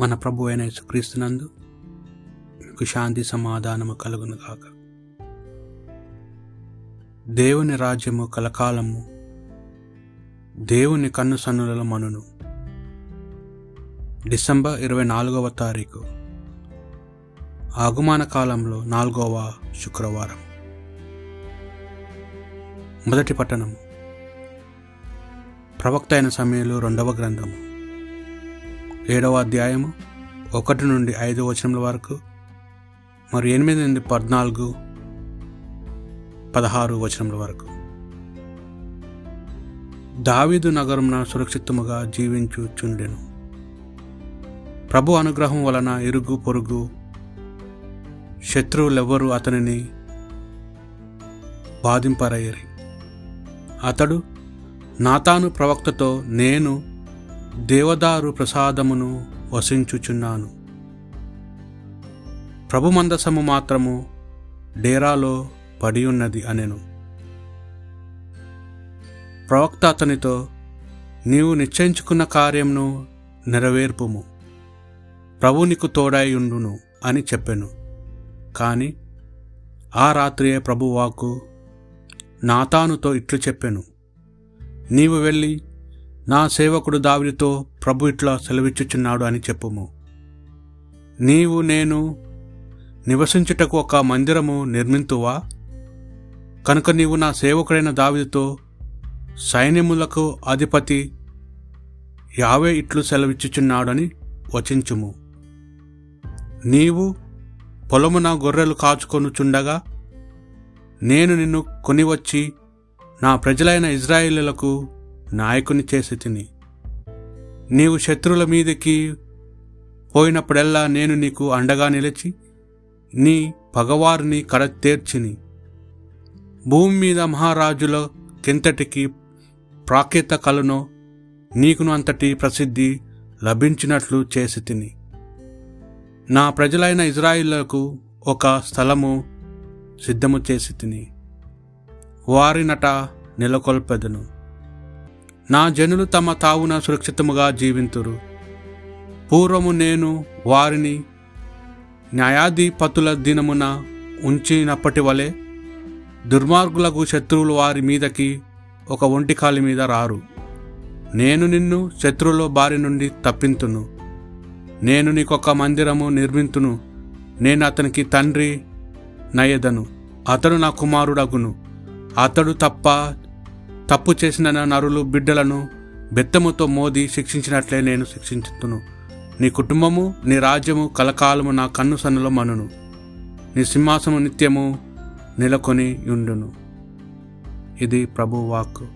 మన ప్రభు అయిన యేసుక్రీస్తునందు మీకు శాంతి సమాధానము కలుగును గాక. దేవుని రాజ్యము కలకాలము దేవుని కన్నుసన్నుల మనును. డిసెంబర్ 24వ తారీఖు ఆగమన కాలంలో 4వ శుక్రవారం. మొదటి పట్టణము ప్రవక్త అయిన సమయంలో 2వ గ్రంథము 7వ అధ్యాయము 1 నుండి 5 వచనముల వరకు, మరి 8 నుండి 14, 16 వచనముల వరకు. దావీదు నగరమున సురక్షితముగా జీవించుచుండెను. ప్రభు అనుగ్రహం వలన ఇరుగు పొరుగు శత్రువులెవ్వరూ అతనిని బాధింపరయ్యరి. అతడు నాతాను ప్రవక్తతో, నేను దేవదారు ప్రసాదమును వసించుచున్నాను, ప్రభు మందసము మాత్రము డేరాలో పడి ఉన్నది అనెను. ప్రవక్త అతనితో, నీవు నిశ్చయించుకున్న కార్యమును నెరవేర్పుము, ప్రభు నీకు తోడై ఉండును అని చెప్పెను. కాని ఆ రాత్రియే ప్రభువాకు నాతానుతో ఇట్లు చెప్పెను, నీవు వెళ్ళి నా సేవకుడు దావీదుతో, ప్రభు ఇట్లా సెలవిచ్చుచున్నాడు అని చెప్పుము, నీవు నేను నివసించుటకు ఒక మందిరము నిర్మింతువా? కనుక నీవు నా సేవకుడైన దావీదుతో, సైన్యములకు అధిపతి యావే ఇట్లు సెలవిచ్చుచున్నాడు అని వచించుము. నీవు పొలమున గొర్రెలు కాచుకొనుచుండగా నేను నిన్ను కొనివచ్చి నా ప్రజలైన ఇజ్రాయేలులకు నాయకుని చేసి తిని, నీవు శత్రువుల మీదకి పోయినప్పుడెల్లా నేను నీకు అండగా నిలిచి నీ పగవారిని కడతేర్చిని. భూమి మీద మహారాజుల కింతటికి ప్రాఖ్యత కలను, నీకును అంతటి ప్రసిద్ధి లభించినట్లు చేసి తిని. నా ప్రజలైన ఇజ్రాయేలులకు ఒక స్థలము సిద్ధము చేసి తిని, వారినట నెలకొల్పెదను. నా జనులు తమ తావున సురక్షితముగా జీవింతురు. పూర్వము నేను వారిని న్యాయాధిపతుల దినమున ఉంచినప్పటి వలె దుర్మార్గులకు శత్రువులు వారి మీదకి ఒక ఒంటికాలి మీద రారు. నేను నిన్ను శత్రువుల బారి నుండి తప్పింతును. నేను నీకొక మందిరము నిర్మింతును. నేను అతనికి తండ్రి నయ్యదను, అతడు నా కుమారుడగును. అతడు తప్పు చేసిన నరులు బిడ్డలను బెత్తముతో మోది శిక్షించినట్లే నేను శిక్షించుతును. నీ కుటుంబము నీ రాజ్యము కలకాలము నా కన్నుసన్నుల మనును. నీ సింహాసము నిత్యము నెలకొని ఉండును. ఇది ప్రభు వాక్కు.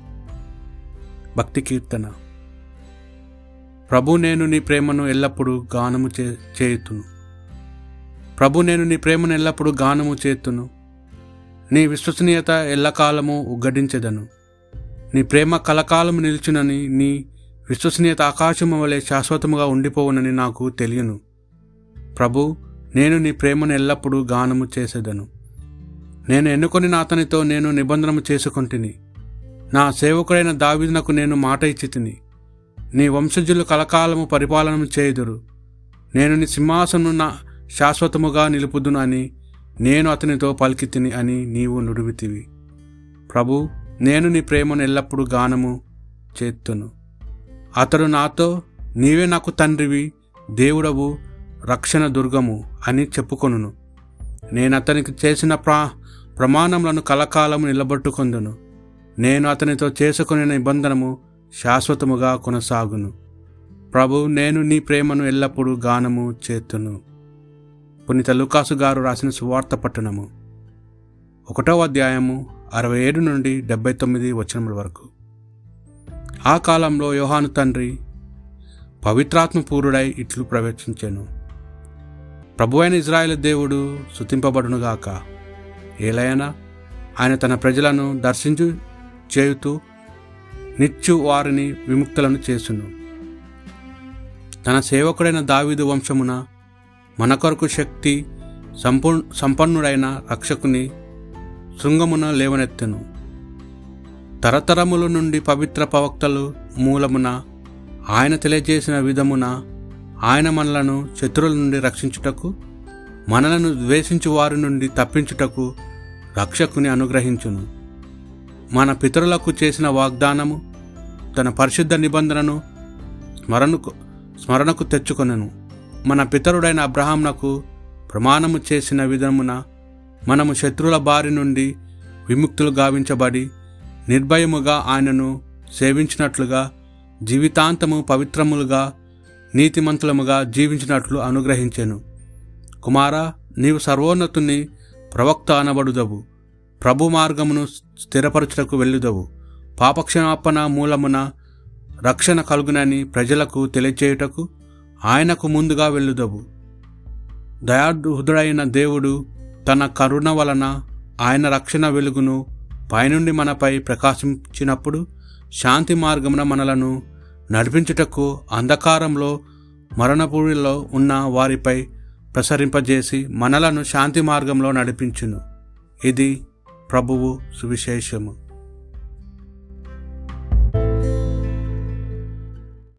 భక్తి కీర్తన. ప్రభు నేను నీ ప్రేమను ఎల్లప్పుడూ గానము చేయుతును. ప్రభు నేను నీ ప్రేమను ఎల్లప్పుడూ గానము చేతును. నీ విశ్వసనీయత ఎల్లకాలము ఉగ్గడించెదను. నీ ప్రేమ కలకాలము నిలుచునని, నీ విశ్వసనీయత ఆకాశము వలె శాశ్వతముగా ఉండిపోవునని నాకు తెలియను. ప్రభు నేను నీ ప్రేమను ఎల్లప్పుడూ గానము చేసేదను. నేను ఎన్నుకొని నా అతనితో నేను నిబంధనము చేసుకొంటిని. నా సేవకుడైన దావీదునకు నేను మాట ఇచ్చి తిని, నీ వంశజులు కలకాలము పరిపాలన చేయుదురు, నేను నీ సింహాసనము నా శాశ్వతముగా నిలుపుదును అని నేను అతనితో పలికి తిని అని నీవు నుడివితివి. ప్రభు నేను నీ ప్రేమను ఎల్లప్పుడూ గానము చేత్తును. అతడు నాతో, నీవే నాకు తండ్రివి, దేవుడవు, రక్షణ దుర్గము అని చెప్పుకొనును. నేను అతనికి చేసిన ప్రమాణములను కలకాలము నిలబట్టుకొందును. నేను అతనితో చేసుకునే నిబంధనము శాశ్వతముగా కొనసాగును. ప్రభు నేను నీ ప్రేమను ఎల్లప్పుడూ గానము చేత్తును. పునీత లూకాసు గారు రాసిన సువార్త పట్టణము 1వ అధ్యాయము 67 నుండి 79 వచనముల వరకు. ఆ కాలంలో యోహాను తండ్రి పవిత్రాత్మపూరుడై ఇట్లు ప్రవేశించెను, ప్రభువైన ఇజ్రాయేలు దేవుడు స్తుతింపబడునుగాక. ఏలయన ఆయన తన ప్రజలను దర్శించు చేయుతూ నిత్యు వారిని విముక్తులను చేసును. తన సేవకుడైన దావీదు వంశమున మన కొరకు శక్తి సంపన్నుడైన రక్షకుని శృంగమున లేవనెత్తెను. తరతరముల నుండి పవిత్ర ప్రవక్తలు మూలమున ఆయన తెలియజేసిన విధమున ఆయన మనలను శత్రువుల నుండి రక్షించుటకు, మనలను ద్వేషించు వారి నుండి తప్పించుటకు రక్షకుని అనుగ్రహించును. మన పితరులకు చేసిన వాగ్దానము తన పరిశుద్ధ నిబంధనను స్మరణకు తెచ్చుకొనను. మన పితరుడైన అబ్రహామునకు ప్రమాణము చేసిన విధమున మనము శత్రువుల బారి నుండి విముక్తులు గావించబడి నిర్భయముగా ఆయనను సేవించినట్లుగా, జీవితాంతము పవిత్రములుగా నీతిమంతులముగా జీవించినట్లు అనుగ్రహించెను. కుమారా, నీవు సర్వోన్నతుని ప్రవక్త అనబడుదవు. ప్రభు మార్గమును స్థిరపరచుటకు వెళ్ళుదవు. పాపక్షమాపణ మూలమున రక్షణ కలుగునని ప్రజలకు తెలియచేయుటకు ఆయనకు ముందుగా వెళ్ళుదవు. దయాహృదుడైన దేవుడు తన కరుణ వలన ఆయన రక్షణ వెలుగును పైనుండి మనపై ప్రకాశించినప్పుడు శాంతి మార్గమున మనలను నడిపించుటకు అంధకారంలో మరణపూరిలో ఉన్న వారిపై ప్రసరింపజేసి మనలను శాంతి మార్గంలో నడిపించును. ఇది ప్రభువు సువిశేషము.